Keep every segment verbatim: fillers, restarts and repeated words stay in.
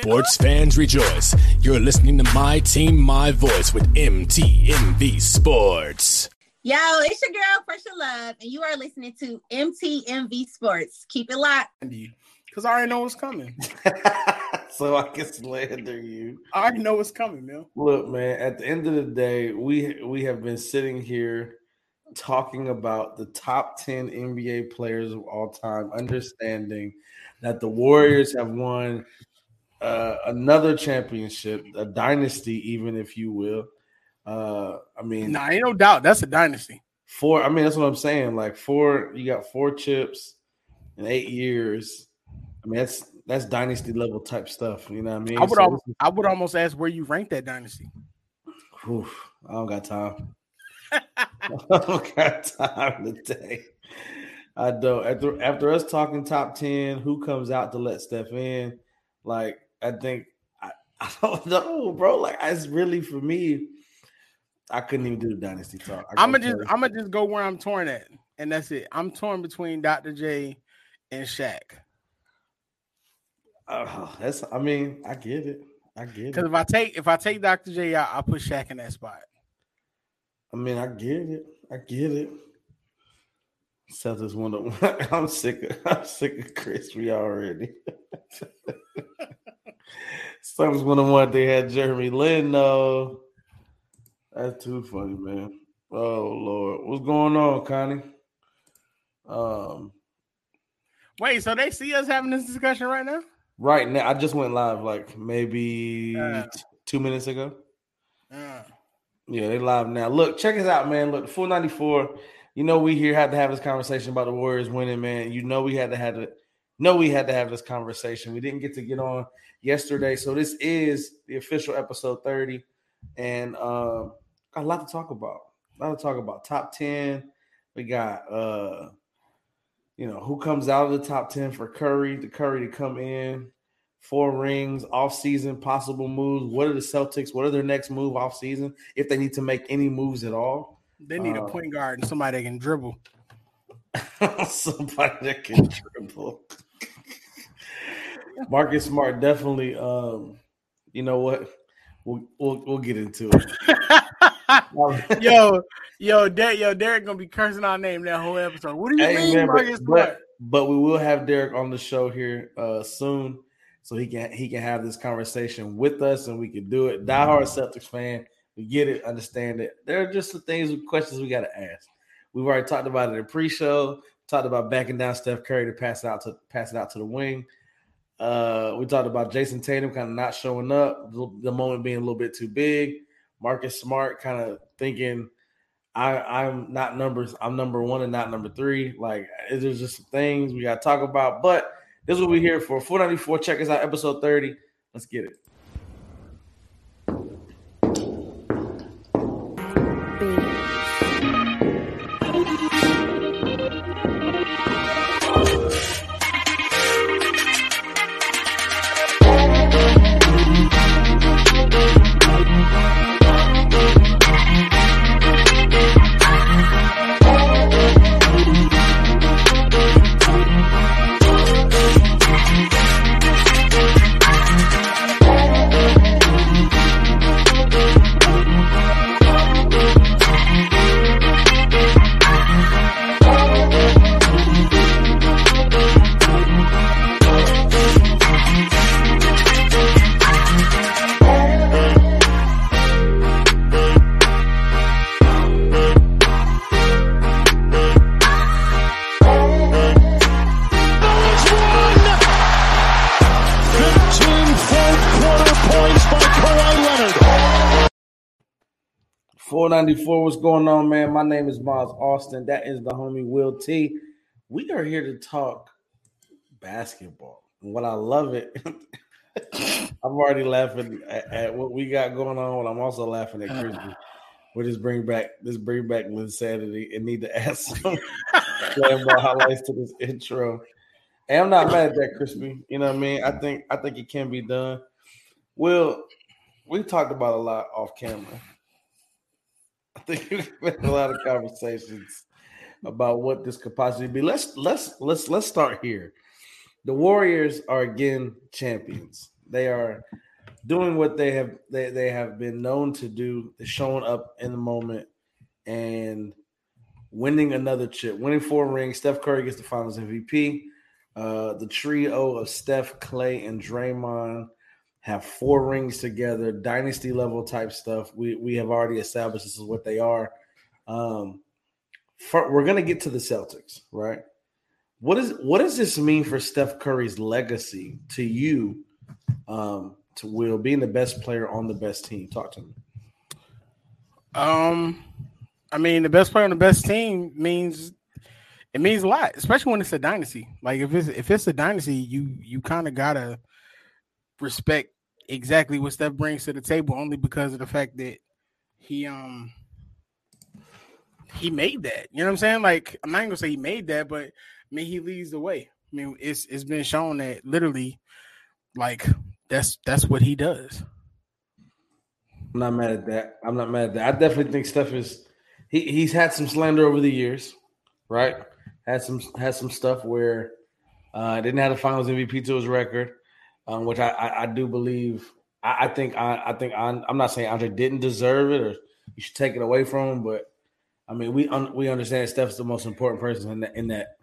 Sports fans rejoice. You're listening to My Team, My Voice with M T M V Sports. Yo, it's your girl, Pressure Love, and you are listening to M T M V Sports. Keep it locked. Because I already know what's coming. So I can slander you. I already know what's coming, man. Look, man, at the end of the day, we we have been sitting here talking about the top ten N B A players of all time, understanding that the Warriors have won uh, another championship, a dynasty, even if you will. Uh, I mean, nah, ain't no doubt that's a dynasty. Four, I mean, that's what I'm saying. Like four, you got four chips in eight years. I mean, that's that's dynasty level type stuff. You know what I mean? I would so, almost, I would almost ask where you rank that dynasty. Oof, I don't got time. I don't got time today. I don't. After, after us talking top ten, who comes out to let Steph in? Like, I think I, I don't know, bro. Like, it's really for me. I couldn't even do the dynasty talk. I'm gonna just, I'm gonna just go where I'm torn at, and that's it. I'm torn between Doctor J and Shaq. Oh, that's. I mean, I get it. I get it. Because if I take, if I take Doctor J out, I put Shaq in that spot. I mean, I get it. I get it. Seth is one of the, I'm sick of I'm sick of Crispy already. Seth was one of the ones they had Jeremy Lin though. That's too funny, man. Oh Lord. What's going on, Connie? Um Wait, so they see us having this discussion right now? Right now. I just went live like maybe uh, t- two minutes ago. Uh. Yeah, they live now. Look, check us out, man. Look, Full ninety-four. You know we here had to have this conversation about the Warriors winning, man. You know we had to have it. Know we had to have this conversation. We didn't get to get on yesterday, so this is the official episode thirty, and uh, got a lot to talk about. A lot to talk about. Top ten. We got, uh, you know, who comes out of the top ten for Curry? The Curry to come in. Four rings, off-season, possible moves. What are the Celtics? What are their next move off-season? If they need to make any moves at all. They need um, a point guard and somebody that can dribble. Somebody that can dribble. Marcus Smart definitely, um, you know what? We'll, we'll, we'll get into it. yo, yo, Derek, yo, Derek going to be cursing our name that whole episode. What do you hey, mean, man, Marcus but, Smart? But we will have Derek on the show here uh, soon. So he can he can have this conversation with us, and we can do it. Die hard Celtics fan, we get it, understand it. There are just some things, questions we got to ask. We've already talked about it in pre-show. Talked about backing down Steph Curry to pass it out to pass it out to the wing. Uh, we talked about Jason Tatum kind of not showing up, the moment being a little bit too big. Marcus Smart kind of thinking, I, I'm not numbers. I'm number one and not number three. Like there's just some things we got to talk about, but. This is what we're here for. four ninety-four, check us out, episode thirty. Let's get it. four ninety-four, what's going on, man? My name is Moz Austin. That is the homie Will T. We are here to talk basketball. And what I love it, I'm already laughing at, at what we got going on, but I'm also laughing at Christmas. We'll just bring back this bring back insanity and need to add some basketball highlights to this intro. And I'm not mad at that, Crispy. You know what I mean? I think I think it can be done. Will, we talked about a lot off camera. I think we've had a lot of conversations about what this could possibly be. Let's let's let's let's start here. The Warriors are again champions. They are doing what they have they, they have been known to do, showing up in the moment and winning another chip, winning four rings. Steph Curry gets the Finals M V P. Uh, the trio of Steph, Clay, and Draymond have four rings together, dynasty level type stuff. We we have already established this is what they are. Um, for, we're gonna get to the Celtics, right? What is what does this mean for Steph Curry's legacy to you? Um, to Will, being the best player on the best team. Talk to me. Um, I mean, the best player on the best team means it means a lot, especially when it's a dynasty. Like if it's if it's a dynasty, you you kind of gotta respect exactly what Steph brings to the table, only because of the fact that he um he made that. You know what I'm saying? Like I'm not gonna say he made that, but I mean he leads the way. I mean it's it's been shown that literally, like that's that's what he does. I'm not mad at that. I'm not mad at that. I definitely think Steph is he he's had some slander over the years, right? Had some had some stuff where uh, didn't have the Finals M V P to his record, um, which I, I, I do believe. I, I think I, I think I, I'm not saying Andre didn't deserve it or you should take it away from him, but I mean we un, we understand Steph's the most important person in that in that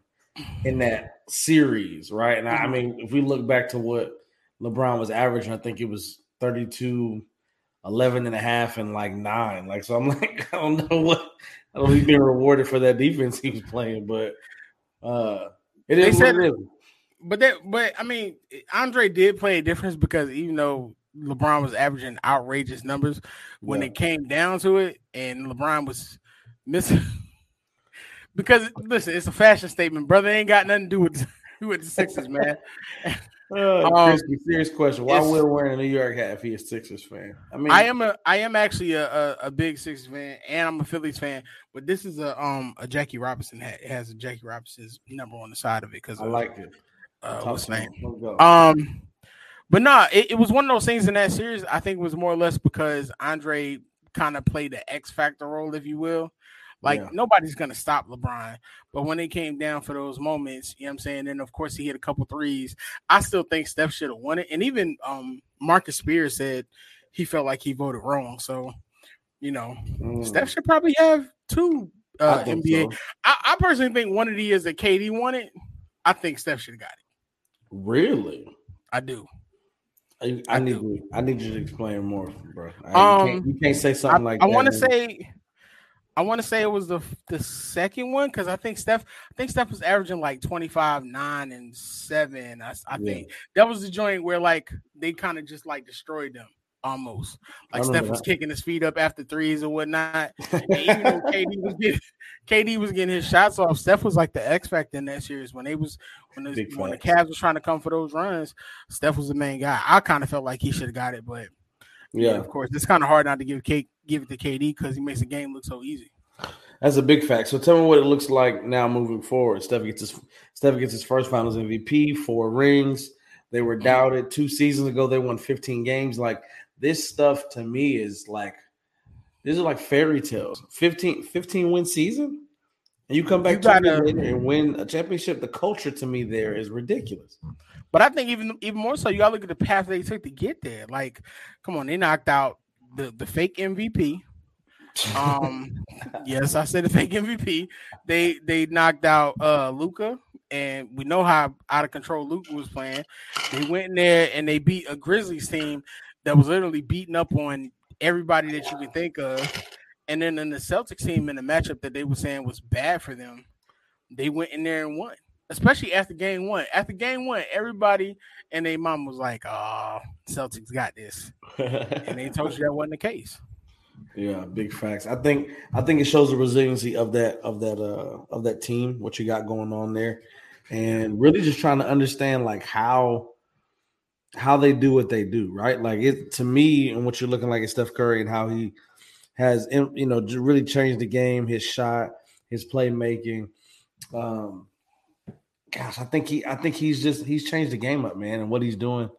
in that series, right? And I, I mean if we look back to what LeBron was averaging, I think it was thirty-two, eleven and a half, and like nine. Like, so I'm like, I don't know what, I don't know he's being rewarded for that defense he was playing, but uh, it is what it is. But that, but I mean, Andre did play a difference because even though LeBron was averaging outrageous numbers, when yeah. it came down to it, and LeBron was missing, because listen, it's a fashion statement, brother. It ain't got nothing to do with, with the Sixers, man. Uh, um, serious question. Why Will wearing a New York hat if he is Sixers fan? I mean, I am a, I am actually a, a, a big Sixers fan, and I'm a Phillies fan. But this is a um a Jackie Robinson hat. It has a Jackie Robinson's number on the side of it because I like it. Uh, what's his name? Um, but no, nah, it, it was one of those things in that series. I think it was more or less because Andre kind of played the X factor role, if you will. Like, yeah. nobody's going to stop LeBron. But when it came down for those moments, you know what I'm saying? And, of course, he hit a couple threes. I still think Steph should have won it. And even um, Marcus Spears said he felt like he voted wrong. So, you know, mm. Steph should probably have two uh, I N B A. So. I, I personally think one of the years that K D won it, I think Steph should have got it. Really? I do. I, I, I need, do. I need you to explain more, bro. I, um, you, can't, you can't say something I, like I that. I want to say – I want to say it was the the second one because I think Steph, I think Steph was averaging like twenty-five, nine, and seven. I, I yeah. think that was the joint where like they kind of just like destroyed them almost. Like Steph was that. kicking his feet up after threes and whatnot. And even though K D was getting K D was getting his shots off, Steph was like the X factor in that series when they was when those, when the Cavs was trying to come for those runs. Steph was the main guy. I kind of felt like he should have got it, but. Yeah, of course. It's kind of hard not to give K- give it to K D because he makes the game look so easy. That's a big fact. So tell me what it looks like now moving forward. Steph gets his Steph gets his first Finals M V P, four rings. They were doubted two seasons ago. They won fifteen games. Like this stuff to me is like these are like fairy tales. fifteen, fifteen win season, and you come back you gotta, two years later and win a championship. The culture to me there is ridiculous. But I think even even more so, you gotta look at the path they took to get there. Like, come on, they knocked out the, the fake M V P. Um, yes, I said the fake M V P. They they knocked out uh, Luka, and we know how out of control Luka was playing. They went in there and they beat a Grizzlies team that was literally beating up on everybody that you can think of. And then in the Celtics team in the matchup that they were saying was bad for them, they went in there and won. Especially after game one. After game one, everybody and their mom was like, oh, Celtics got this. And they told you that wasn't the case. Yeah, big facts. I think I think it shows the resiliency of that of that uh of that team, what you got going on there, and really just trying to understand like how how they do what they do, right? Like it to me and what you're looking like is Steph Curry and how he has you know really changed the game, his shot, his playmaking. Um Gosh, I think he, I think he's just he's changed the game up, man. And what he's doing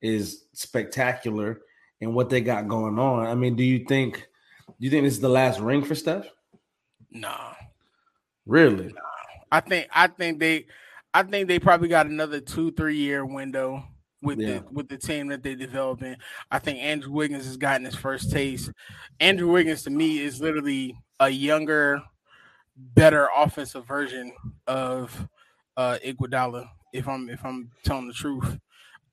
is spectacular. And what they got going on. I mean, do you think, do you think this is the last ring for Steph? Nah, really? Nah. I think, I think they, I think they probably got another two, three year window with yeah. the with the team that they're developing. I think Andrew Wiggins has gotten his first taste. Andrew Wiggins, to me, is literally a younger, better offensive version of uh, Iguodala. If I'm if I'm telling the truth,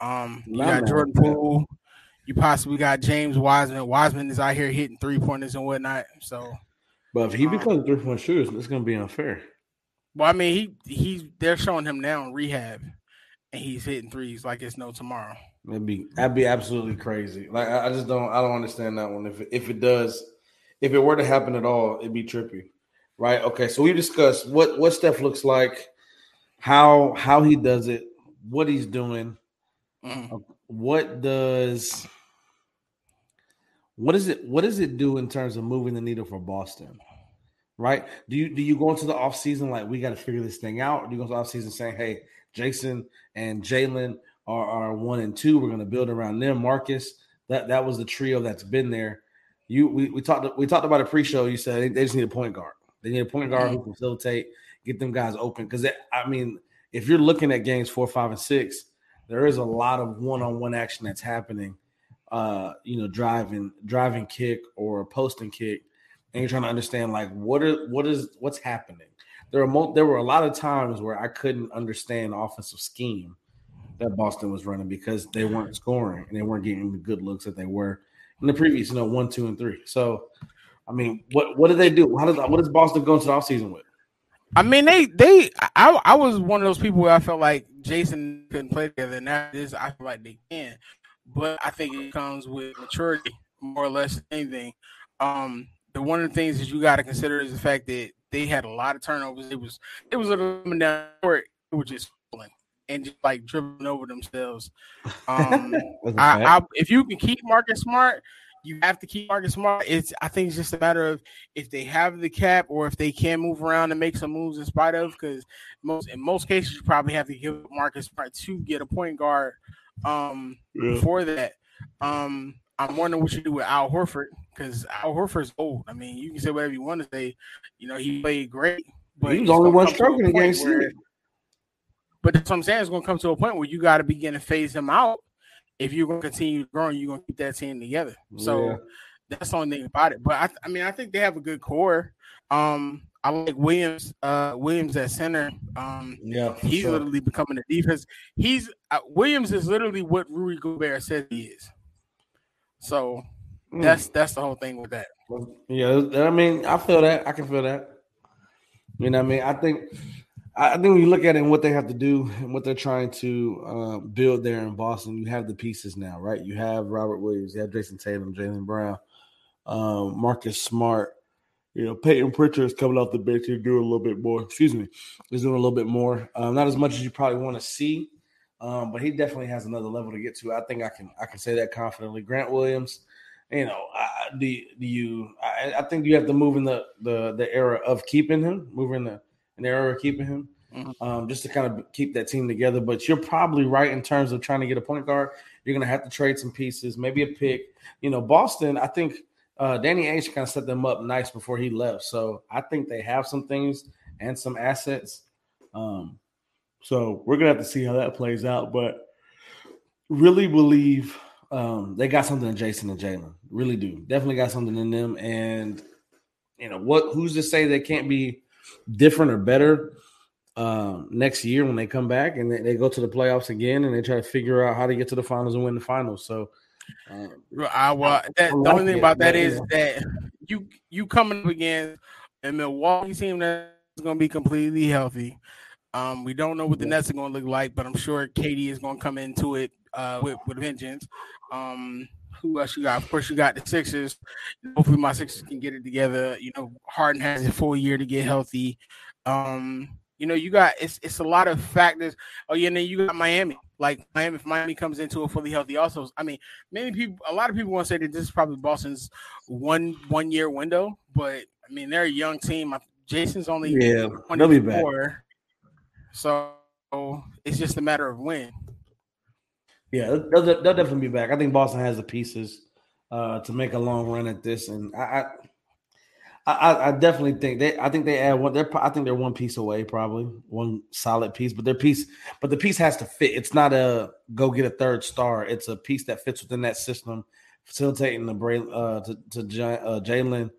um, you yeah, got man. Jordan Poole. You possibly got James Wiseman. Wiseman is out here hitting three pointers and whatnot. So, but if he becomes um, three point shooters, it's going to be unfair. Well, I mean, he he's they're showing him now in rehab. And he's hitting threes like it's no tomorrow. That'd be that'd be absolutely crazy. Like I, I just don't I don't understand that one. If if it does, if it were to happen at all, it'd be trippy, right? Okay, so we discussed what what Steph looks like, how how he does it, what he's doing, mm. what does what is it what does it do in terms of moving the needle for Boston, right? Do you do you go into the offseason like we got to figure this thing out? Or do you go into the offseason saying, hey, Jason and Jaylen are, are one and two. We're going to build around them. Marcus, that, that was the trio that's been there. You we, we talked we talked about a pre-show. You said they, they just need a point guard. They need a point guard mm-hmm. who can facilitate, get them guys open. Because I mean, if you're looking at games four, five, and six, there is a lot of one-on-one action that's happening. Uh, you know, driving, driving kick or posting kick, and you're trying to understand like what are what is what's happening. There were mo- there were a lot of times where I couldn't understand the offensive scheme that Boston was running because they weren't scoring and they weren't getting the good looks that they were in the previous, you know, one, two, and three. So, I mean, what what do they do? How does what does Boston go into the offseason with? I mean, they they I, I was one of those people where I felt like Jason couldn't play together. Now this I feel like they can, but I think it comes with maturity more or less than anything. Um, the one of the things that you got to consider is the fact that they had a lot of turnovers. It was it was a coming down court, it was just falling and just like dribbling over themselves. Um, I, I, if you can keep Marcus Smart, you have to keep Marcus Smart. It's I think it's just a matter of if they have the cap or if they can move around and make some moves in spite of. Because most in most cases you probably have to give Marcus Smart to get a point guard. Um, yeah. For that, um, I'm wondering what you do with Al Horford. Because Al Horford's old. I mean, you can say whatever you want to say. You know, he played great, but he was only one stroking against you. But that's what I'm saying. It's going to come to a point where you got to begin to phase him out if you're going to continue growing. You're going to keep that team together. So yeah. That's the only thing about it. But I, I mean, I think they have a good core. Um, I like Williams. Uh, Williams at center. Um, yeah, he's sure. literally becoming a defense. He's uh, Williams is literally what Rudy Gobert said he is. So. That's that's the whole thing with that. Yeah, I mean, I feel that. I can feel that. You know what I mean? I think I think when you look at it and what they have to do and what they're trying to uh, build there in Boston, you have the pieces now, right? You have Robert Williams, you have Jason Tatum, Jaylen Brown, um, Marcus Smart. You know, Peyton Pritchard is coming off the bench. He's doing a little bit more. Excuse me. He's doing a little bit more. Um, not as much as you probably want to see, um, but he definitely has another level to get to. I think I can I can say that confidently. Grant Williams. You know, I, do, do you? I, I think you have to move in the, the, the era of keeping him, moving the in the era of keeping him, mm-hmm. um, just to kind of keep that team together. But you're probably right in terms of trying to get a point guard. You're going to have to trade some pieces, maybe a pick. You know, Boston. I think uh, Danny Ainge kind of set them up nice before he left, so I think they have some things and some assets. Um, so we're going to have to see how that plays out. But really believe. Um, they got something in Jason and Jaylen, really do. Definitely got something in them, and you know what? Who's to say they can't be different or better um, next year when they come back and they, they go to the playoffs again and they try to figure out how to get to the finals and win the finals. So, um, I, well, that, I like the only thing it, about that yeah. is that you you coming up against a Milwaukee team that's going to be completely healthy. Um, we don't know what the Nets are going to look like, but I'm sure K D is going to come into it uh, with, with vengeance. Um, who else you got? Of course, you got the Sixers. Hopefully, my Sixers can get it together. You know, Harden has a full year to get healthy. Um, you know, you got it's it's a lot of factors. Oh yeah, and then you got Miami. Like Miami, if Miami comes into it fully healthy, also, I mean, many people, a lot of people want to say that this is probably Boston's one one year window, but I mean, they're a young team. Jason's only yeah, they'll be back. So it's just a matter of when. Yeah, they'll, they'll definitely be back. I think Boston has the pieces uh, to make a long run at this, and I, I, I, I definitely think they. I think they add one. They're. I think they're one piece away, probably one solid piece. But their piece, but the piece has to fit. It's not a go get a third star. It's a piece that fits within that system, facilitating the uh, to to uh, Jaylen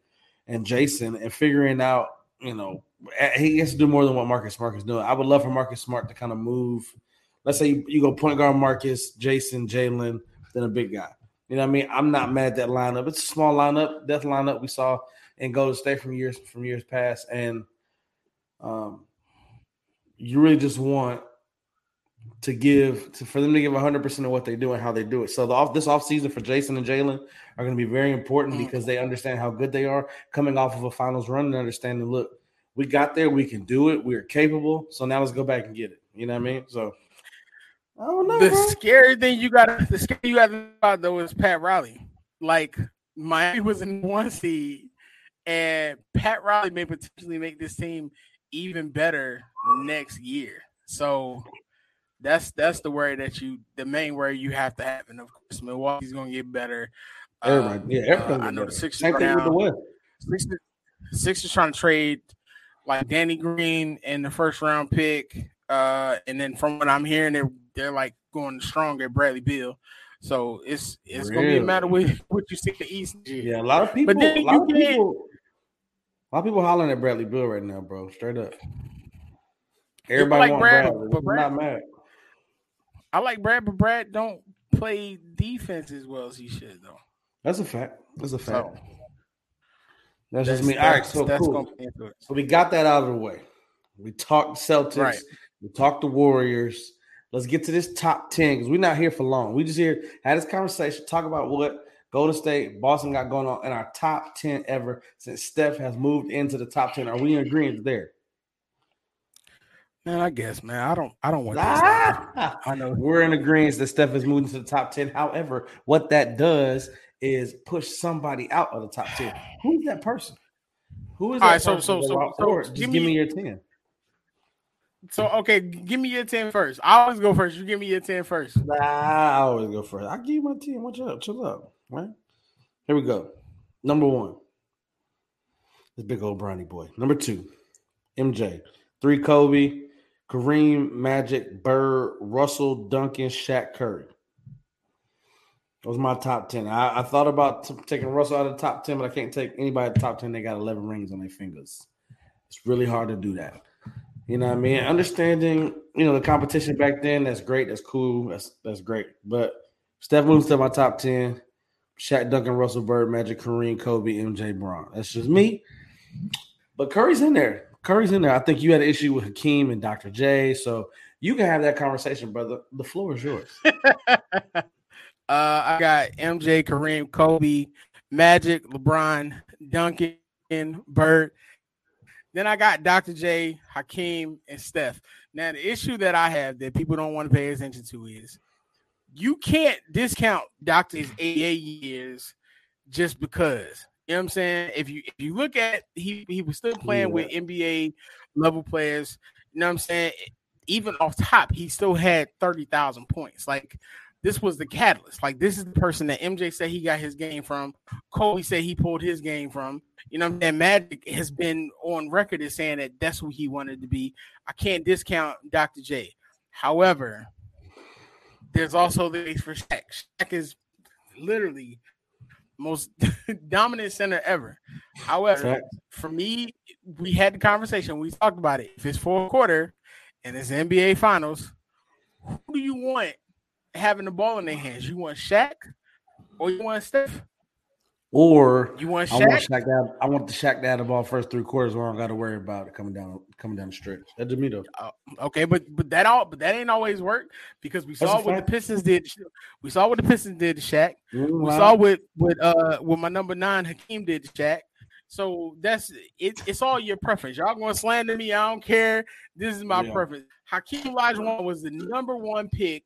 and Jason and figuring out. You know, he has to do more than what Marcus Smart is doing. I would love for Marcus Smart to kind of move. Let's say you, you go point guard Marcus, Jason, Jaylen, then a big guy. You know what I mean? I'm not mad at that lineup. It's a small lineup, death lineup we saw in Golden State from years from years past. And um, you really just want to give to, for them to give one hundred percent of what they do and how they do it. So the off, this offseason for Jason and Jaylen are going to be very important because they understand how good they are coming off of a finals run and understanding, look, we got there, we can do it, we're capable, so now let's go back and get it. You know what I mean? So I don't know. The bro. scary thing you got, the scary you got to think about though is Pat Riley. Like Miami was in one seed, and Pat Riley may potentially make this team even better next year. So that's that's the worry that you, the main worry you have to have. And of course, Milwaukee's going to get better. Everybody, um, yeah, uh, I know better. The Sixers. Same thing with the West. Sixers, Sixers trying to trade like Danny Green in the first round pick. Uh, and then from what I'm hearing, they're they're like going strong at Bradley Beal, so it's it's really? gonna be a matter with what you see in the East. Yeah, a lot of people, but then a lot of can, people, a lot of people hollering at Bradley Beal right now, bro. Straight up, everybody like wants Brad, Bradley. But Brad, not mad. I like Brad, but Brad don't play defense as well as he should, though. That's a fact. That's a fact. So, that's, that's just me. That's, All right, so that's cool. Gonna so we got that out of the way. We talked Celtics. Right. We talked the Warriors. Let's get to this top ten because we're not here for long. We just here, had this conversation, talk about what Golden State, Boston got going on in our top ten ever since Steph has moved into the top ten. Are we in agreement there? Man, I guess, man. I don't I don't want ah! this. I know. We're in agreement that Steph is moving to the top ten. However, what that does is push somebody out of the top ten. Who's that person? Who is that All right, person? So, so, so, so, just give me, give me your ten. So, okay, give me your ten first. I always go first. You give me your ten first. Nah, I always go first. I give you my ten. Watch out. Chill out. Right? Here we go. Number one, this big old brownie boy. Number two, M J. Three, Kobe, Kareem, Magic, Bird, Russell, Duncan, Shaq, Curry. That was my top ten. I, I thought about t- taking Russell out of the top ten, but I can't take anybody out of the top ten. They got eleven rings on their fingers. It's really hard to do that. You know what I mean? Understanding, you know, the competition back then, that's great. That's cool. That's that's great. But Steph moves to my top ten. Shaq, Duncan, Russell, Bird, Magic, Kareem, Kobe, M J, Braun. That's just me. But Curry's in there. Curry's in there. I think you had an issue with Hakeem and Doctor J. So you can have that conversation, brother. The floor is yours. uh, I got M J, Kareem, Kobe, Magic, LeBron, Duncan, Bird. Then I got Doctor J, Hakeem, and Steph. Now, the issue that I have that people don't want to pay attention to is you can't discount Doctor J's A A years just because. You know what I'm saying? If you if you look at he he was still playing yeah. with N B A level players. You know what I'm saying? Even off top, he still had thirty thousand points. Like, this was the catalyst. Like, this is the person that M J said he got his game from. Kobe said he pulled his game from. You know, and Magic has been on record as saying that that's who he wanted to be. I can't discount Doctor J. However, there's also the case for Shaq. Shaq is literally most dominant center ever. However, for me, we had the conversation. We talked about it. If it's fourth quarter and it's N B A Finals, who do you want having the ball in their hands? You want Shaq or you want Steph? Or you want Shaq? I want Shaq to have, I want the Shaq to have the ball first three quarters where I don't got to worry about it coming down coming down the stretch. That's me though. Uh, okay, but but that all but that ain't always work because we saw what fact. the Pistons did. We saw what the Pistons did to Shaq. Mm-hmm. We saw what what uh what my number nine Hakeem did to Shaq. So that's it. It's all your preference. Y'all gonna slander me? I don't care. This is my yeah. preference. Hakeem Olajuwon was the number one pick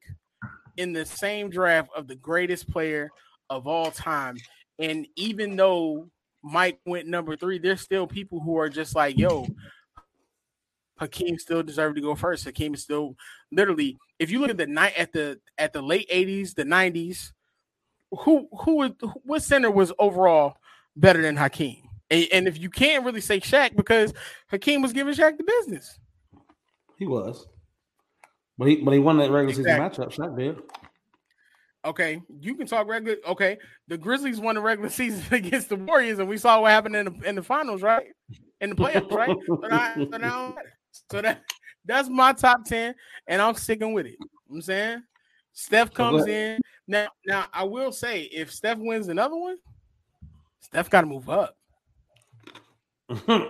in the same draft of the greatest player of all time. And even though Mike went number three, there's still people who are just like, yo, Hakeem still deserved to go first. Hakeem is still literally, if you look at the night at the at the late eighties, the nineties, who who what center was overall better than Hakeem? And, and if you can't really say Shaq, because Hakeem was giving Shaq the business. He was. But he but he won that regular exactly. season matchup. Shaq did. Okay, you can talk regular. Okay, the Grizzlies won the regular season against the Warriors, and we saw what happened in the in the finals, right? In the playoffs, right? So, now, so that that's my top ten, and I'm sticking with it. You know what I'm saying, Steph comes in now. Now I will say, if Steph wins another one, Steph got to move up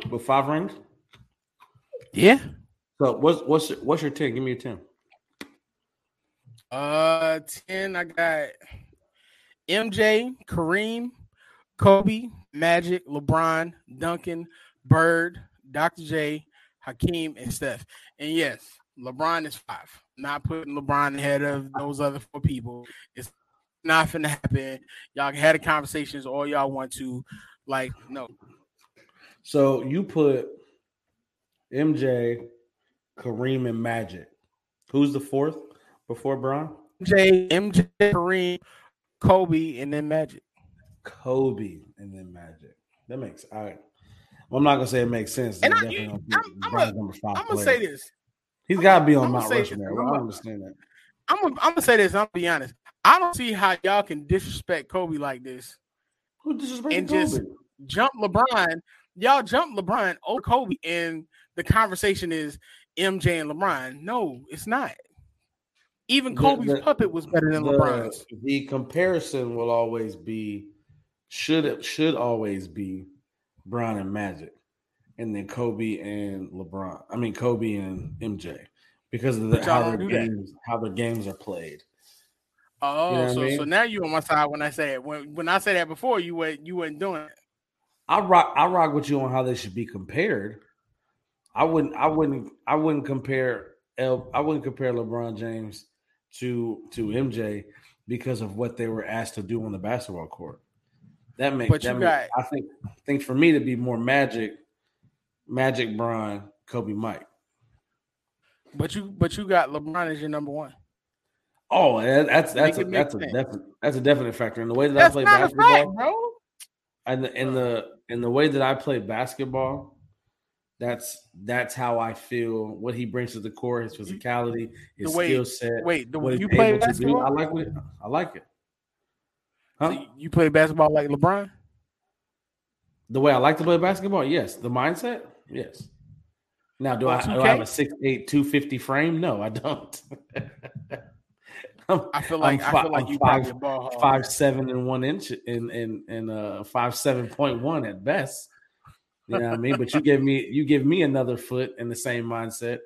with five rings. Yeah. So what's what's your, what's your ten? Give me your ten. Uh, ten, I got M J, Kareem, Kobe, Magic, LeBron, Duncan, Bird, Doctor J, Hakeem, and Steph. And yes, LeBron is five. Not putting LeBron ahead of those other four people. It's not finna happen. Y'all had a conversations all y'all want to. Like, no. So you put M J, Kareem, and Magic. Who's the fourth? Before Bron? M J, M J, Kareem, Kobe, and then Magic. Kobe and then Magic. That makes all right. Well, I'm not gonna say it makes sense. And I, you, I'm, I'm, a, I'm gonna say this. He's gotta be on Mount Rushmore. I understand that. I'm gonna I'm gonna say this. I'm gonna be honest. I don't see how y'all can disrespect Kobe like this. Who disrespect and Kobe? Just jump LeBron. Y'all jump LeBron over Kobe, and the conversation is M J and LeBron. No, it's not. Even Kobe's the, the, puppet was better than the, LeBron's. The comparison will always be, should should always be, Bron and Magic, and then Kobe and LeBron. I mean Kobe and M J, because of the, how their games that. how their games are played. Oh, you know so I mean? so now you on my side when I say it. When when I said that before, you were you weren't doing it. I rock I rock with you on how they should be compared. I wouldn't I wouldn't I wouldn't compare L, I wouldn't compare LeBron James to to M J because of what they were asked to do on the basketball court. That makes but that you got, makes, I think I think for me to be more Magic, Magic, Bron, Kobe, Mike. But you but you got LeBron as your number one. Oh, that's that's a, that's a definite that's a definite factor in the way that that's I play basketball, fact, bro. And the, in the in the way that I play basketball. That's that's how I feel. What he brings to the court, his physicality, his way, skill set. Wait, the way you play basketball, I like it. I like it. Huh? So you play basketball like LeBron? The way I like to play basketball, yes. The mindset, yes. Now, do, oh, I, do I have a six eight, two fifty frame? No, I don't. I feel like I'm five, I feel like you five, your ball five seven and one inch, and and and uh five seven point one at best. You know what I mean? But you give me you give me another foot in the same mindset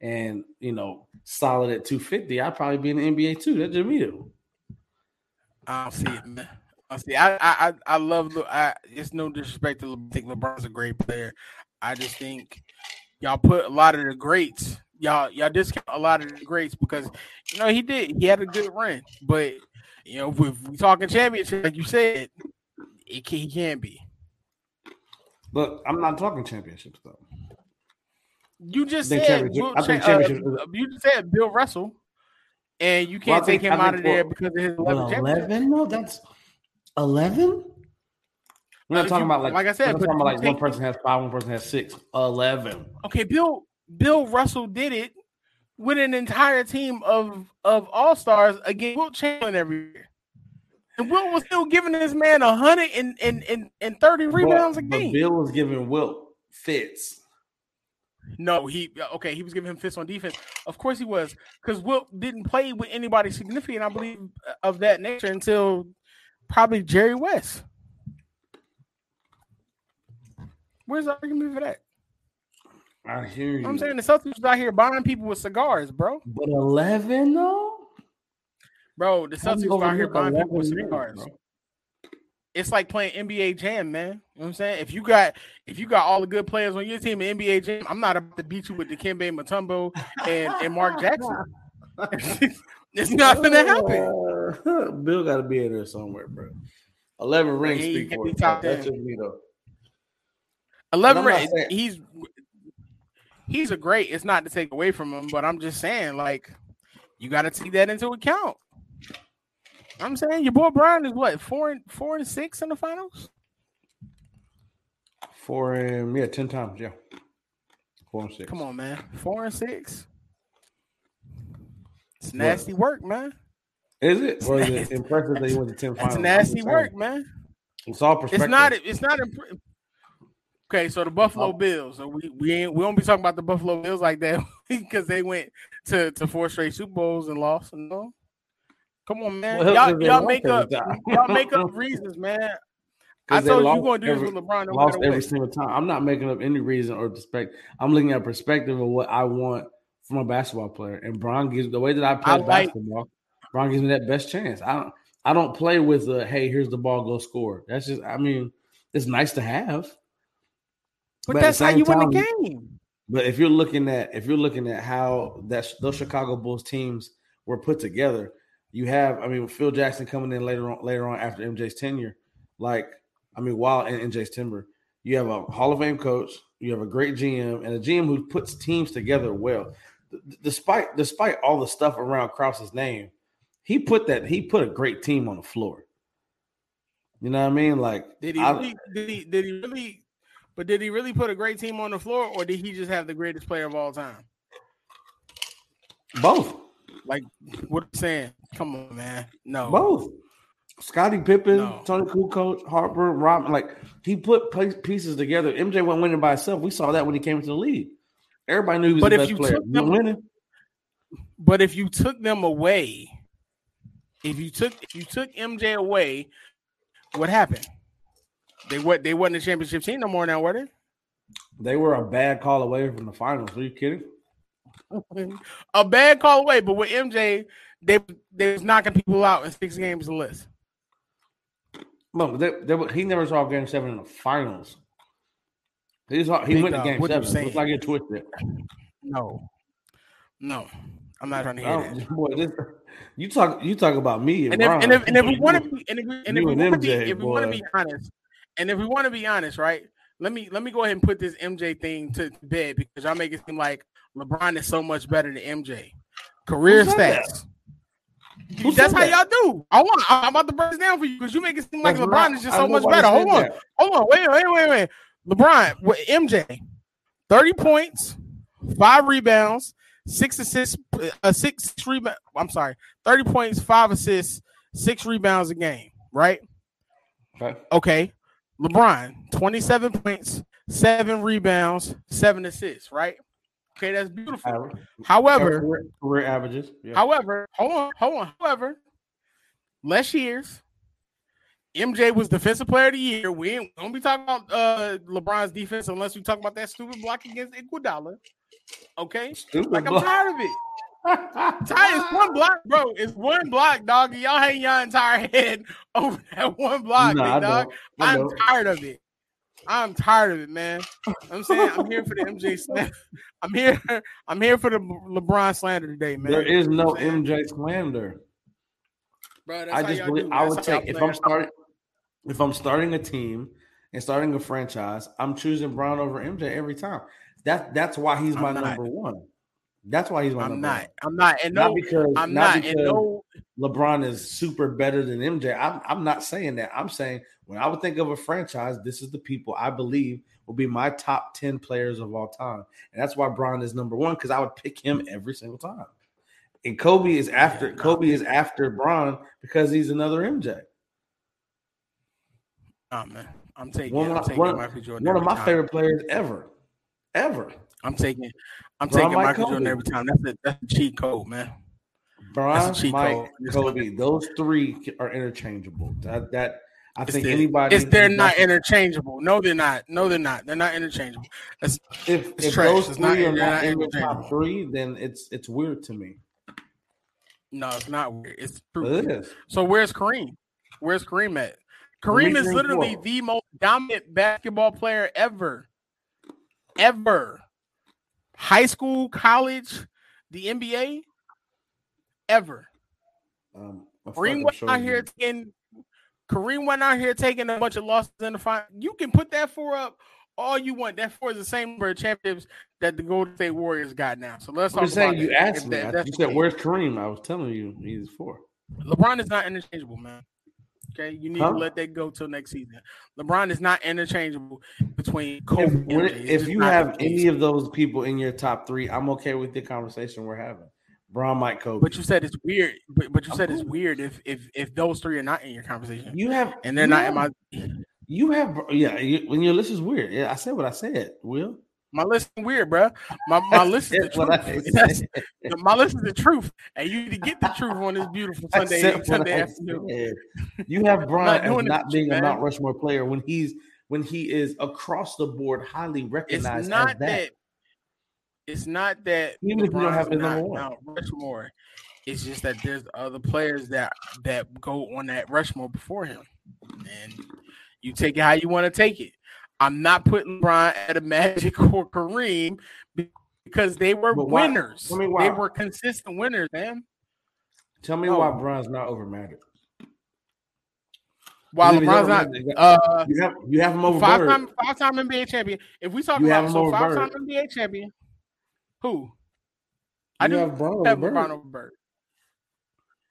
and, you know, solid at two fifty, I'd probably be in the N B A too. That's just me though. I don't see it, man. I see. I I I love Le- I it's no disrespect to LeBron. I think LeBron's a great player. I just think y'all put a lot of the greats, y'all y'all discount a lot of the greats because, you know, he did. He had a good run. But, you know, if we if talking championship, like you said, it can, he can't be. Look, I'm not talking championships though. You just said Will, I think uh, you just said Bill Russell, and you can't well, think, take him out of there well, because of his eleven. eleven? No, that's eleven. We're not if talking you, about like, like I said. We're talking about like take, one person has five, one person has six. Eleven. Okay, Bill. Bill Russell did it with an entire team of of all stars against Wilt Chamberlain every year. And Wilt was still giving this man one hundred thirty rebounds a game. But Bill was giving Wilt fits. No, he okay. He was giving him fits on defense. Of course he was, because Wilt didn't play with anybody significant, I believe, of that nature until probably Jerry West. Where's the argument for that? I hear you. I'm saying the Celtics out here buying people with cigars, bro. But eleven though. Bro, the Celtics are out here buying people with three cards. It's like playing N B A Jam, man. You know what I'm saying? If you got if you got all the good players on your team in N B A Jam, I'm not about to beat you with Dikembe Mutombo and, and Mark Jackson. It's not gonna happen. Bill gotta be in there somewhere, bro. Eleven rings yeah, speak for itself. That should be though. Eleven rings. He's he's a great. It's not to take away from him, but I'm just saying, like, you gotta take that into account. I'm saying your boy Brian is what four and four and six in the finals. Four and yeah, ten times. Yeah, four and six. Come on, man. Four and six. It's nasty what? work, man. Is it? Or is it impressive that he went to ten finals? It's nasty work, man. It's all perspective. It's not. It's not. Imp- okay, so the Buffalo Bills. So we we ain't we don't be talking about the Buffalo Bills like that because they went to, to four straight Super Bowls and lost. You know? Come on, man. Well, y'all y'all make up y'all make up reasons, man. I told you you're going to do every, this with LeBron. No lost every single time. I'm not making up any reason or perspective. I'm looking at perspective of what I want from a basketball player. And Bron gives the way that I play I like, basketball. Bron gives me that best chance. I don't. I don't play with a hey, here's the ball, go score. That's just. I mean, it's nice to have. But, but that's how you time, win the game. But if you're looking at if you're looking at how that those Chicago Bulls teams were put together, you have. I mean, Phil Jackson coming in later on later on after M J's tenure, like. I mean, while in N J's timber, you have a Hall of Fame coach, you have a great G M, and a G M who puts teams together well. D- despite despite all the stuff around Krause's name, he put that he put a great team on the floor. You know what I mean? Like, did he I, really, did he did he really? But did he really put a great team on the floor, or did he just have the greatest player of all time? Both. Like what I'm saying? Come on, man. No, both. Scottie Pippen, no. Tony Kukoc, Harper, Robin, like he put pieces together. M J wasn't winning by himself. We saw that when he came into the league. Everybody knew he was but the best player. Them, winning. But if you took them away, if you took if you took M J away, what happened? They what they wasn't a championship team no more now, were they? They were a bad call away from the finals. Are you kidding? A bad call away, but with M J, they they was knocking people out in six games or less. No, they, they, he never saw Game Seven in the finals. He, saw, he went dog, to Game Seven. Looks like it twisted. No, no, I'm not trying to hear that. Boy, this, you talk, you talk about me and, and, if, and, if, and if we want to be, and if we, and if we want to be, if we want to be honest, and if we want to be honest, right? Let me let me go ahead and put this M J thing to bed because y'all make it seem like LeBron is so much better than M J. Career stats. That? Who That's how that? y'all do. I want. I'm about to break this down for you because you make it seem like That's LeBron right. is just so much better. Hold on, that. hold on, wait, wait, wait, wait. LeBron, with M J, thirty points, five rebounds, six assists, uh, six rebound. I'm sorry, thirty points, five assists, six rebounds a game. Right? Okay. Okay. LeBron, twenty-seven points, seven rebounds, seven assists. Right? Okay, that's beautiful. Average. However, career, career averages. Yeah. However, hold on, hold on. However, less years. M J was Defensive Player of the Year. We ain't gonna be talking about uh, LeBron's defense unless we talk about that stupid block against Iguodala. Okay, stupid like block. I'm tired of it. Ty, it's one block, bro. It's one block, dog. Y'all hang y'all entire head over that one block, nah, big dog. I know. I know. I'm tired of it. I'm tired of it, man. I'm saying I'm here for the M J slander. I'm here. I'm here for the LeBron slander today, man. There is no M J slander, bro. That's I just believe do, I would take if I'm starting if I'm starting a team and starting a franchise, I'm choosing Brown over M J every time. That's that's why he's my number one. That's why he's my I'm number not, one. I'm not. I'm not. Not because I'm not. not because no, LeBron is super better than M J. I'm. I'm not saying that. I'm saying when I would think of a franchise, this is the people I believe will be my top ten players of all time, and that's why Bron is number one because I would pick him every single time. And Kobe is after. Yeah, Kobe is after Bron because he's another M J. Oh, man, I'm taking one. Of, I'm taking one, Michael Jordan one of my time. favorite players ever, ever. I'm taking. I'm Brian, taking Mike, Michael Kobe. Jordan every time. That's a, that's a cheat code, man. Brian, that's a cheat Mike, code. Kobe, those three are interchangeable. That that I it's think the, anybody. It's they're not interchangeable. No, they're not. No, they're not. They're not interchangeable. It's, if it's if trash. those it's three not, are not in the top three, then it's it's weird to me. No, it's not weird. It's true. It is. So where's Kareem? Where's Kareem at? Kareem is literally what? the most dominant basketball player ever, ever. High school, college, the N B A, ever. Um, Kareem went out here taking. Kareem went out here taking a bunch of losses in the final. You can put that four up all you want. That four is the same number of championships that the Golden State Warriors got now. So let's I'm talk about. You asked me. That, I, you said, "Where's Kareem?" I was telling you, he's four. LeBron is not interchangeable, man. Okay, you need huh? to let that go till next season. LeBron is not interchangeable between Kobe. If, when, if you have any of those people in your top three, I'm okay with the conversation we're having. Bron, Mike, Kobe. But you said it's weird. But, but you said it's weird if if if those three are not in your conversation. You have and they're not have, in my. You have yeah. You, when your list is weird, yeah. I said what I said. Will my list is weird, bro? My my list is the truth. That's, my list is the truth, and you need to get the truth on this beautiful Sunday Sunday afternoon. You have Bron not, not being a Mount Rushmore player when he's when he is across the board highly recognized. It's not as that. that It's not that even if you don't have not Mount Rushmore, it's just that there's other players that that go on that Rushmore before him, and you take it how you want to take it. I'm not putting LeBron at a Magic or Kareem because they were winners. They were consistent winners, man. Tell me oh. why LeBron's not over Magic. While you LeBron's not, you have, uh, you have you have him over five Bird. time five time N B A champion. If we talk about so five Bird. time N B A champion. Who? You I do have, Bron have Bird. LeBron over Bird.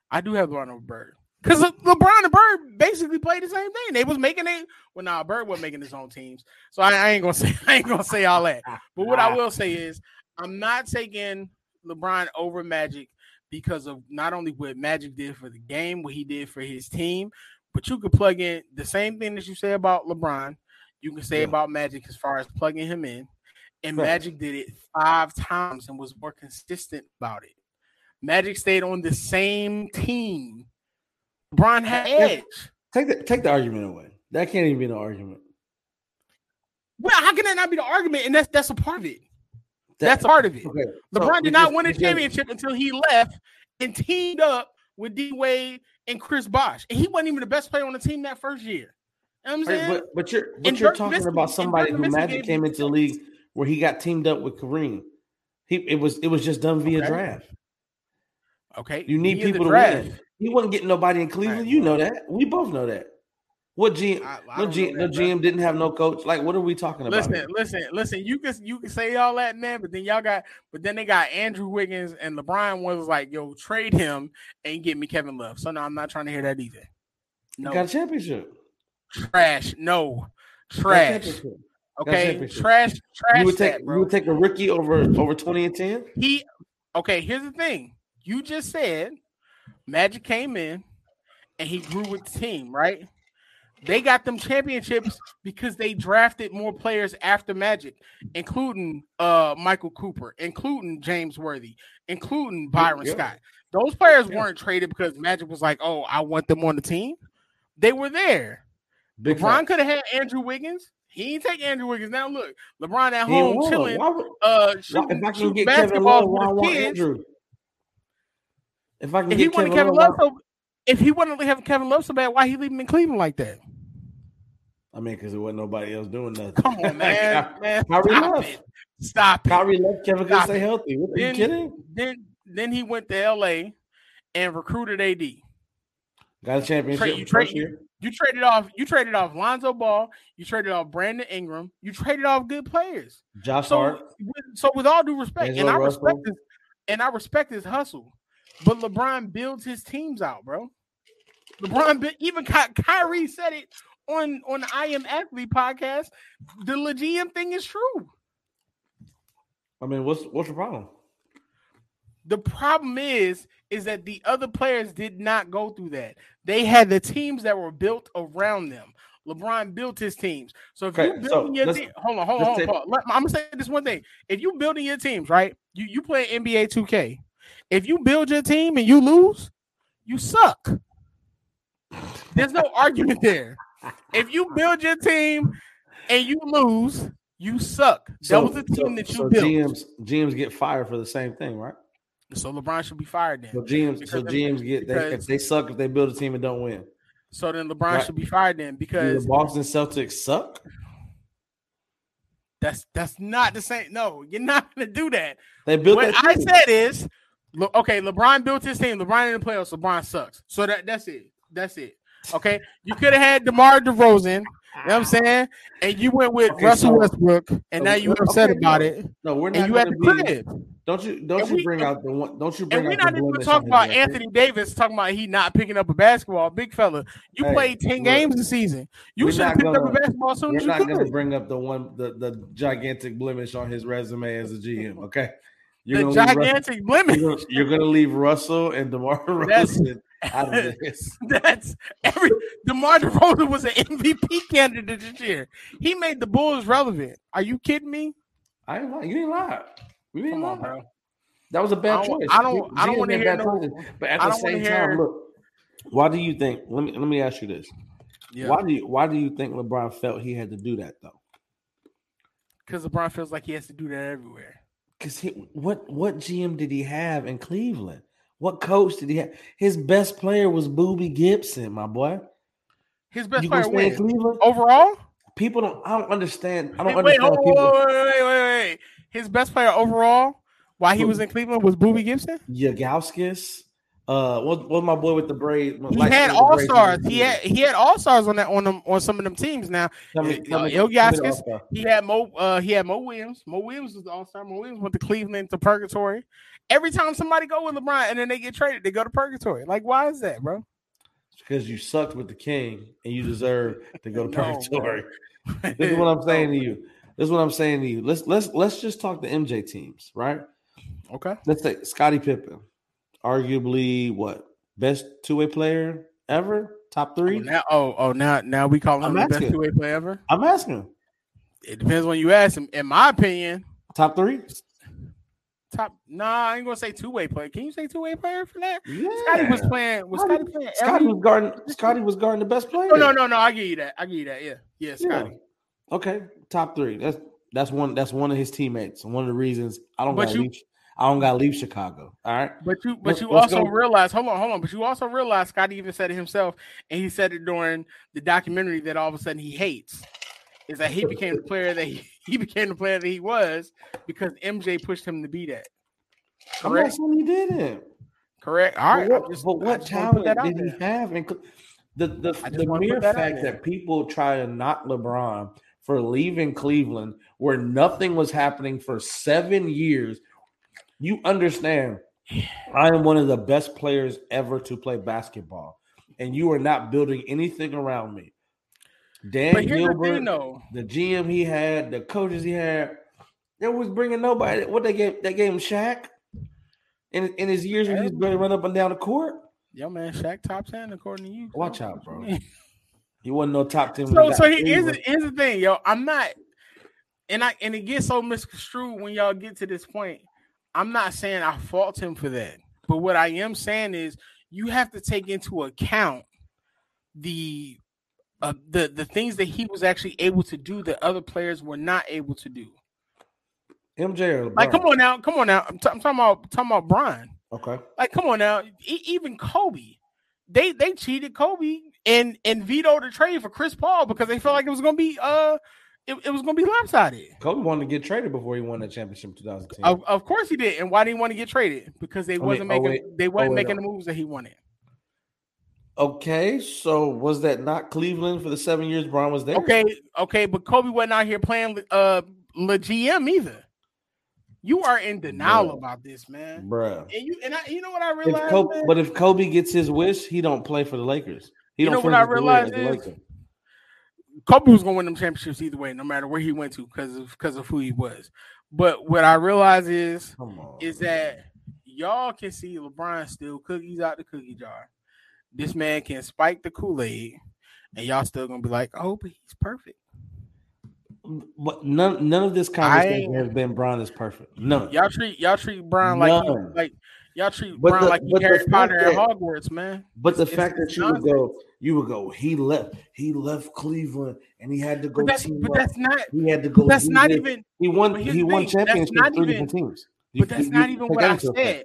I do have LeBron over Bird. Because Le- LeBron and Bird basically played the same thing. They was making it. Well, nah, Bird wasn't making his own teams. So I, I ain't gonna say I ain't gonna say all that. But what I will say is I'm not taking LeBron over Magic because of not only what Magic did for the game, what he did for his team, but you could plug in the same thing that you say about LeBron, you can say yeah. about Magic as far as plugging him in. And Magic did it five times and was more consistent about it. Magic stayed on the same team. LeBron had edge. Take the, take the argument away. That can't even be an argument. Well, how can that not be the argument? And that's that's a part of it. That, that's a part of it. Okay. LeBron so did not just, win a championship until he left and teamed up with D Wade and Chris Bosh. And he wasn't even the best player on the team that first year. You know what I'm saying? Right, but, but you're, but you're talking Miskin, about somebody who Magic came into the league where he got teamed up with Kareem. He it was it was just done via okay. draft. Okay. You need via people to win. He wasn't getting nobody in Cleveland. Right. You know that. We both know that. What G M I, I no, G, that, no G M didn't have no coach. Like, what are we talking about? Listen, here? listen, listen. You can you can say all that, man, but then y'all got but then they got Andrew Wiggins and LeBron was like, yo, trade him and get me Kevin Love. So no, I'm not trying to hear that either. No. You got a championship. Trash. No. Trash. Okay, trash, trash. You would take, that, bro. You would take a rookie over over twenty and ten. He, okay. Here's the thing. You just said Magic came in and he grew with the team, right? They got them championships because they drafted more players after Magic, including uh Michael Cooper, including James Worthy, including Byron yeah. Scott. Those players yeah. weren't traded because Magic was like, "Oh, I want them on the team." They were there. Big LeBron could have had Andrew Wiggins. He ain't take Andrew Wiggins. Now look, LeBron at home chilling, would, uh, shooting, if I can get basketball Kevin Love, for the kids. If I can if get Kevin Kevin Love, so, if he wouldn't have Kevin Love so bad, why he leave him in Cleveland like that? I mean, because there wasn't nobody else doing nothing. Come on, man, man Kyrie stop left. It. Stop it. Kyrie left. Kevin could stay healthy. What, then, are you kidding? Then, then he went to L A and recruited A D. Got a championship. Trade, you trade year. You traded off. You traded off Lonzo Ball. You traded off Brandon Ingram. You traded off good players. Josh so, Hart. With, so with all due respect, Angela and I Russell. respect his, and I respect his hustle, but LeBron builds his teams out, bro. LeBron even Ky- Kyrie said it on on the I Am Athlete podcast. The G M thing is true. I mean, what's what's the problem? The problem is. Is that the other players did not go through that. They had the teams that were built around them. LeBron built his teams. So if okay, you're building so your team, hold on, hold on, Paul. Let, I'm going to say this one thing. If you're building your teams, right, you, you play N B A two K. If you build your team and you lose, you suck. There's no argument there. If you build your team and you lose, you suck. So, that was the team so, that you so built. G Ms, G Ms get fired for the same thing, right? So LeBron should be fired then. So G Ms, so G Ms get they, if they suck if they build a team and don't win. So then LeBron right. should be fired then because do the Boston Celtics suck. That's that's not the same. No, you're not gonna do that. They built. What I said is, okay, LeBron built his team. LeBron in the playoffs. LeBron sucks. So that that's it. That's it. Okay, you could have had DeMar DeRozan You know what I'm saying? And you went with okay, Russell so, Westbrook, and so, now you upset okay, about no, it. No, we're not. And you had to put it. Don't you? Don't and you we, bring out the one? Don't you bring and out? And we're not even talking about here. Anthony Davis. Talking about he not picking up a basketball, big fella. You hey, played ten look, games this season. You should have picked gonna, up a basketball soon. We're as you not going to bring up the one, the, the gigantic blemish on his resume as a G M. Okay, you're the gigantic blemish. You're, you're going to leave Russell and DeMar DeRozan. Out of this. That's every DeMar DeRozan was an M V P candidate this year. He made the Bulls relevant. Are you kidding me? I didn't lie. You didn't lie. You didn't Come lie, on, bro. That was a bad I choice. I don't. I don't want to hear no. But at the same time, look. Why do you think? Let me let me ask you this. Yeah. Why do you Why do you think LeBron felt he had to do that though? Because LeBron feels like he has to do that everywhere. Because he what what G M did he have in Cleveland? What coach did he have? His best player was Boobie Gibson, my boy. His best player wins overall. People don't. I don't understand. I don't wait, understand. Wait, people. Wait, wait, wait, wait. His best player overall, while he was in Cleveland, was Boobie Gibson. Yagauskas. Uh, what was my boy with the braids? He had all stars. He had he had all stars on that on them on some of them teams. Now, Yagauskas. Uh, he had Mo. Uh, he had Mo Williams. Mo Williams was the all star. Mo Williams went to Cleveland to purgatory. Every time somebody go with LeBron and then they get traded, they go to purgatory. Like, why is that, bro? It's because you sucked with the king and you deserve to go to purgatory. No, this is what I'm saying to you. This is what I'm saying to you. Let's let's let's just talk the M J teams, right? Okay. Let's take Scottie Pippen, arguably what best two way player ever, top three. Oh, now, oh, oh, now now we call him I'm the asking. Best two way player ever. I'm asking him. It depends when you ask him. In my opinion, top three. Top nah, I ain't gonna say two way player. Can you say two way player for that? Yeah. Scottie was playing. Was Scottie playing? Scottie was guarding. Scottie was guarding the best player. No, no, no, no. I give you that. I give you that. Yeah, yeah. Scottie. Yeah. Okay, top three. That's that's one. That's one of his teammates. And one of the reasons I don't got leave. I don't got to leave Chicago. All right. But you, but let's, you let's also go. realize. Hold on, hold on. But you also realize Scottie even said it himself, and he said it during the documentary that all of a sudden he hates. Is that he became the player that he, he became the player that he was because M J pushed him to be that. Correct. I'm not saying he didn't. Correct. All right. But what, just, but what talent did he have? And the the, the mere that fact that people try to knock LeBron for leaving Cleveland, where nothing was happening for seven years, you understand. I am one of the best players ever to play basketball, and you are not building anything around me. Dan Gilbert, the, thing, though, the G M he had, the coaches he had, they was bringing nobody. What they gave, they gave him Shaq in, in his years when he was going to run up and down the court. Yo, man, Shaq top ten according to you. Bro. Watch out, bro. He wasn't no top ten. So, so he, here's, the, here's the thing, yo. I'm not, and I and it gets so misconstrued when y'all get to this point. I'm not saying I fault him for that, but what I am saying is you have to take into account the. Uh, the the things that he was actually able to do that other players were not able to do. M J or LeBron? Like, come on now, come on now. I'm, t- I'm talking about I'm talking about Brian. Okay. Like, come on now. E- even Kobe, they they cheated Kobe and and vetoed a trade for Chris Paul because they felt like it was gonna be uh it, it was gonna be lopsided. Kobe wanted to get traded before he won the championship in twenty ten. Of, of course he did. And why did he want to get traded? Because they I wasn't mean, making oh, they wasn't oh, wait, making oh. the moves that he wanted. Okay, so was that not Cleveland for the seven years Bron was there? Okay, okay, but Kobe wasn't out here playing uh Le G M either. You are in denial Bruh. about this, man. Bruh. And you and I you know what I realized? If Kobe, but if Kobe gets his wish, he don't play for the Lakers. He you don't know what I realized is Kobe was gonna win them championships either way, no matter where he went to, because of because of who he was. But what I realize is on, is man. that y'all can see LeBron still cookies out the cookie jar. This man can spike the Kool-Aid, and y'all still gonna be like, "Oh, but he's perfect." But none, none of this conversation has been Bron is perfect. No, y'all treat y'all treat Bron like he, like y'all treat but Bron the, like he Harry Potter at Hogwarts, man. But it's, the it's, fact it's, that you would go, you would go. He left. He left Cleveland, and he had to go. But that's, but that's not. He had to go. That's not did, even. He won. He won thing, championships with three different teams. You, but that's you, not you even what I said. Thing.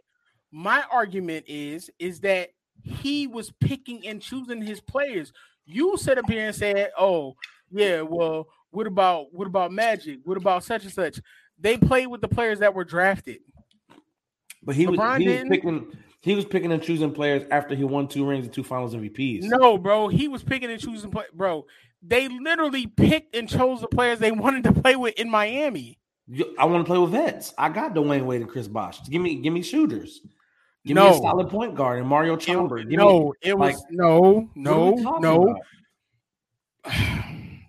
My argument is, is that. He was picking and choosing his players. You sit up here and said, "Oh, yeah, well, what about what about Magic? What about such and such?" They played with the players that were drafted. But he LeBron was, he was picking He was picking and choosing players after he won two rings and two finals M V Ps. No, bro. He was picking and choosing play- – bro, they literally picked and chose the players they wanted to play with in Miami. I want to play with vets. I got Dwayne Wade and Chris Bosh. Give me give me shooters. Give no. me a solid point guard and Mario Chalmers. No, me, it was like, – no, no, no.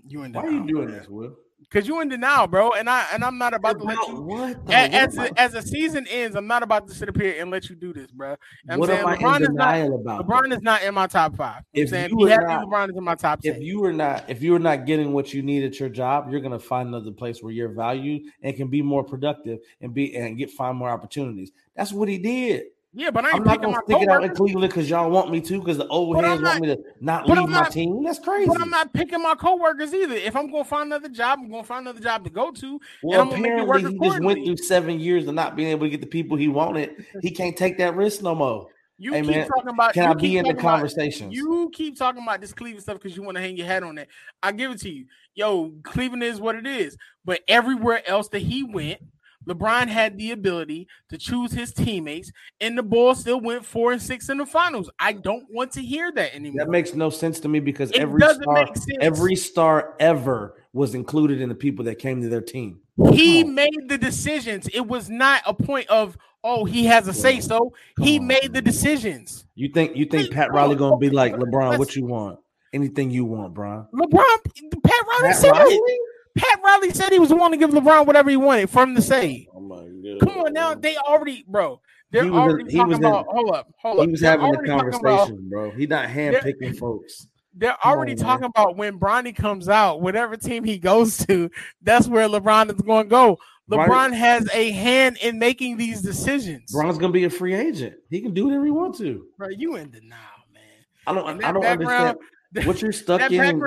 You in denial. Why are you doing this, Will? Because you in denial, bro, and I and I'm not about, about to let you. What the, as what a, as the season ends, I'm not about to sit up here and let you do this, bro. I'm what saying, am LeBron I in is denial not, about? LeBron that? Is not in my top five. If I'm saying, you happy not, LeBron is in my top. If six. you are not, if you are not getting what you need at your job, you're gonna find another place where you're valued and can be more productive and be and get find more opportunities. That's what he did. Yeah, but I ain't I'm not gonna stick it out in Cleveland because y'all want me to, because the old but heads not, want me to not leave not, my team. That's crazy. But I'm not picking my coworkers either. If I'm gonna find another job, I'm gonna find another job to go to. Well, and I'm apparently gonna make it work. He just went through seven years of not being able to get the people he wanted. He can't take that risk no more. You hey, keep man, talking about. Can I be in the conversation? You keep talking about this Cleveland stuff because you want to hang your hat on that. I give it to you. Yo, Cleveland is what it is. But everywhere else that he went, LeBron had the ability to choose his teammates, and the Bulls still went four and six in the finals. I don't want to hear that anymore. That makes no sense to me because it every star, every star ever was included in the people that came to their team. He oh. made the decisions. It was not a point of oh he has a say so. He on. made the decisions. You think you think Wait, Pat Riley gonna be like LeBron? What you want? Anything you want, Bron? LeBron, Pat Riley said everything. Pat Riley said he was the one to give LeBron whatever he wanted from the save. Oh my God. Come on now. They already, bro. They're already in, talking about, in, hold up, hold up. He was they're having a conversation, about, bro. He's not handpicking folks. They're Come already on, talking man. about when Bronny comes out, whatever team he goes to, that's where LeBron is going to go. LeBron Bron, has a hand in making these decisions. LeBron's going to be a free agent. He can do whatever he wants to. Bro, you in denial, man. I don't, I don't understand what you're stuck in.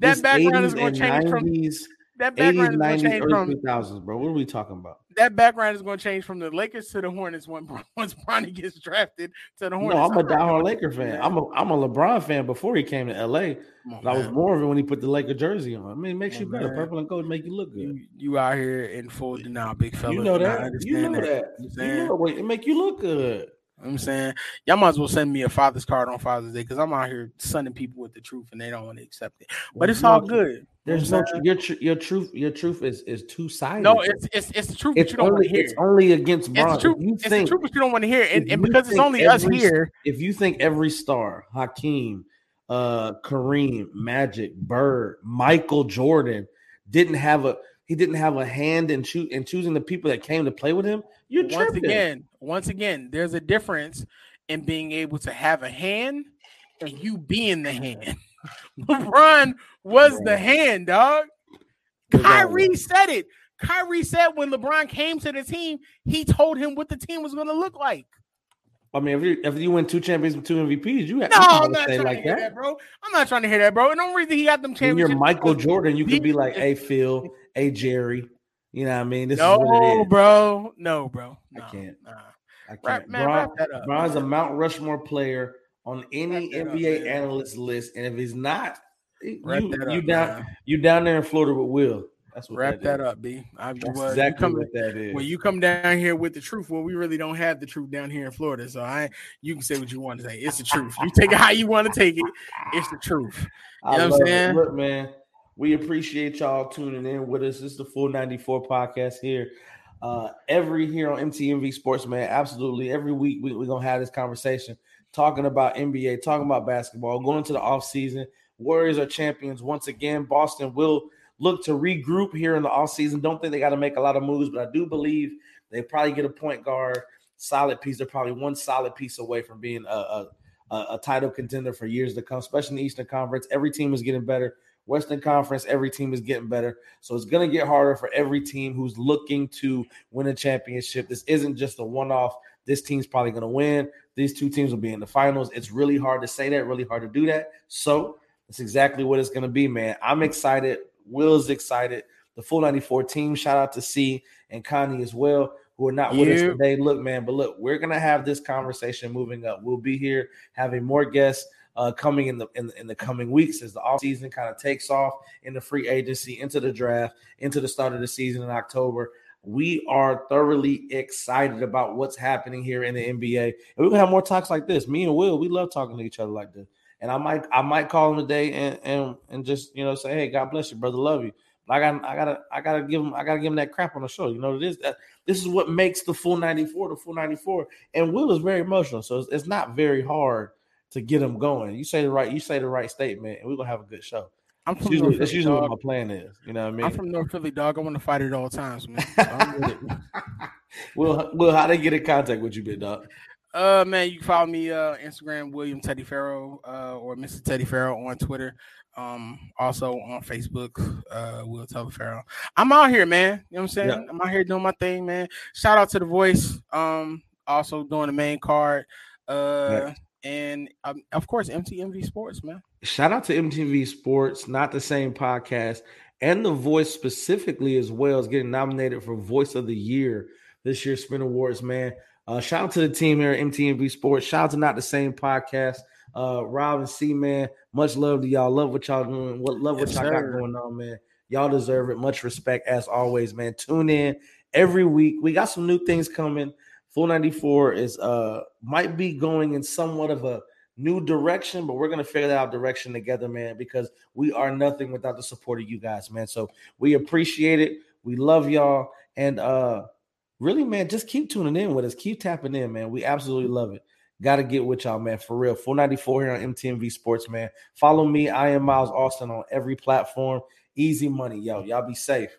That background is going to change from that background eighties, is going to change from two thousands, bro. What are we talking about? That background is going to change from the Lakers to the Hornets when once Bronny gets drafted to the Hornets. No, I'm a diehard Laker fan. I'm a I'm a LeBron fan before he came to L A. Oh, I was more of it when he put the Laker jersey on. I mean, it makes oh, you better. Man. Purple and gold make you look good. You, you out here in full denial, big fella. You know that. You know that. that. You know it. It make you look good. I'm saying y'all might as well send me a father's card on Father's Day because I'm out here sunning people with the truth and they don't want to accept it. But it's all good. There's no your tr- your truth. Your truth is, is two sided. No, it's it's it's the truth. It's that you don't only, want to hear. It's only against Bron. It's the truth. You it's think, the truth that you don't want to hear. And, and because it's only every, us here. If you think every star, Hakeem, uh, Kareem, Magic, Bird, Michael Jordan didn't have a. He didn't have a hand in, choo- in choosing the people that came to play with him. You're tripping. Once again, once again, there's a difference in being able to have a hand and you being the hand. LeBron was the hand, dog. Kyrie said it. Kyrie said when LeBron came to the team, he told him what the team was going to look like. I mean, if you if you win two championships and two M V Ps, you have no, I'm not trying like to hear that. that, bro. I'm not trying to hear that, bro. And the only reason he got them championships. When you're Michael Jordan, you could be like, hey, Phil, hey, Jerry. You know what I mean? This no, is what it is. bro. No, bro. No, I can't. Nah. I can't. Bron, Bron's a Mount Rushmore player on any N B A up, analyst list. And if he's not, you, you, up, down, you down there in Florida with Will. That's what Wrap that, that up, B. I, That's well, exactly come, what that is. When you come down here with the truth, well, we really don't have the truth down here in Florida. So I, you can say what you want to say. It's the truth. You take it how you want to take it. It's the truth. You I know what I'm saying? It. Look, man, we appreciate y'all tuning in with us. It's the Full ninety-four podcast here. Uh, every here on M T M V Sports, man, absolutely. Every week we, we're going to have this conversation, talking about N B A, talking about basketball, going to the offseason. Warriors are champions once again. Boston will look to regroup here in the offseason. Don't think they got to make a lot of moves, but I do believe they probably get a point guard, solid piece. They're probably one solid piece away from being a, a, a title contender for years to come, especially in the Eastern Conference. Every team is getting better. Western Conference, every team is getting better. So it's going to get harder for every team who's looking to win a championship. This isn't just a one-off. This team's probably going to win. These two teams will be in the finals. It's really hard to say that, really hard to do that. So that's exactly what it's going to be, man. I'm excited. Will's excited. The Full ninety-four team, shout out to C and Connie as well, who are not with yeah. us today. Look, man, but look, we're going to have this conversation moving up. We'll be here having more guests uh, coming in the, in the in the coming weeks as the offseason kind of takes off in the free agency, into the draft, into the start of the season in October. We are thoroughly excited about what's happening here in the N B A. And we're gonna have more talks like this. Me and Will, we love talking to each other like this. And I might, I might call him today and and and just, you know, say, hey, God bless you, brother, love you. But I got, I gotta, I gotta give him, I gotta give him that crap on the show. You know, it is that this is what makes the full ninety-four, the full ninety-four. And Will is very emotional, so it's, it's not very hard to get him going. You say the right, you say the right statement, and we're gonna have a good show. I'm from usually, North that's Philly, usually dog. What my plan is. You know what I mean? I'm from North Philly, dog. I want to fight at all times, man. So I'm with it. Will, Will, how they get in contact with you, big dog? Uh, man, you can follow me uh Instagram, William Teddy Farrell, uh, or Mister Teddy Farrell on Twitter. Um, also on Facebook, uh, Will Teddy Farrell. I'm out here, man. You know what I'm saying? Yeah. I'm out here doing my thing, man. Shout out to The Voice. Um, also doing the main card. Uh. Nice. And, um, of course, M T M V Sports, man. Shout out to M T M V Sports, Not the Same Podcast, and The Voice specifically as well is getting nominated for Voice of the Year this year's Spin Awards, man. Uh, shout out to the team here at M T M V Sports. Shout out to Not the Same Podcast. Uh, Rob and C, man, much love to y'all. Love what y'all doing. What Love what yes, y'all sir. got going on, man. Y'all deserve it. Much respect as always, man. Tune in every week. We got some new things coming. Full ninety-four is uh might be going in somewhat of a new direction, but we're going to figure that out direction together, man, because we are nothing without the support of you guys, man. So we appreciate it. We love y'all. And uh really, man, just keep tuning in with us. Keep tapping in, man. We absolutely love it. Got to get with y'all, man, for real. Full ninety-four here on M T M V Sports, man. Follow me. I am Moz Austin on every platform. Easy money, yo. Y'all be safe.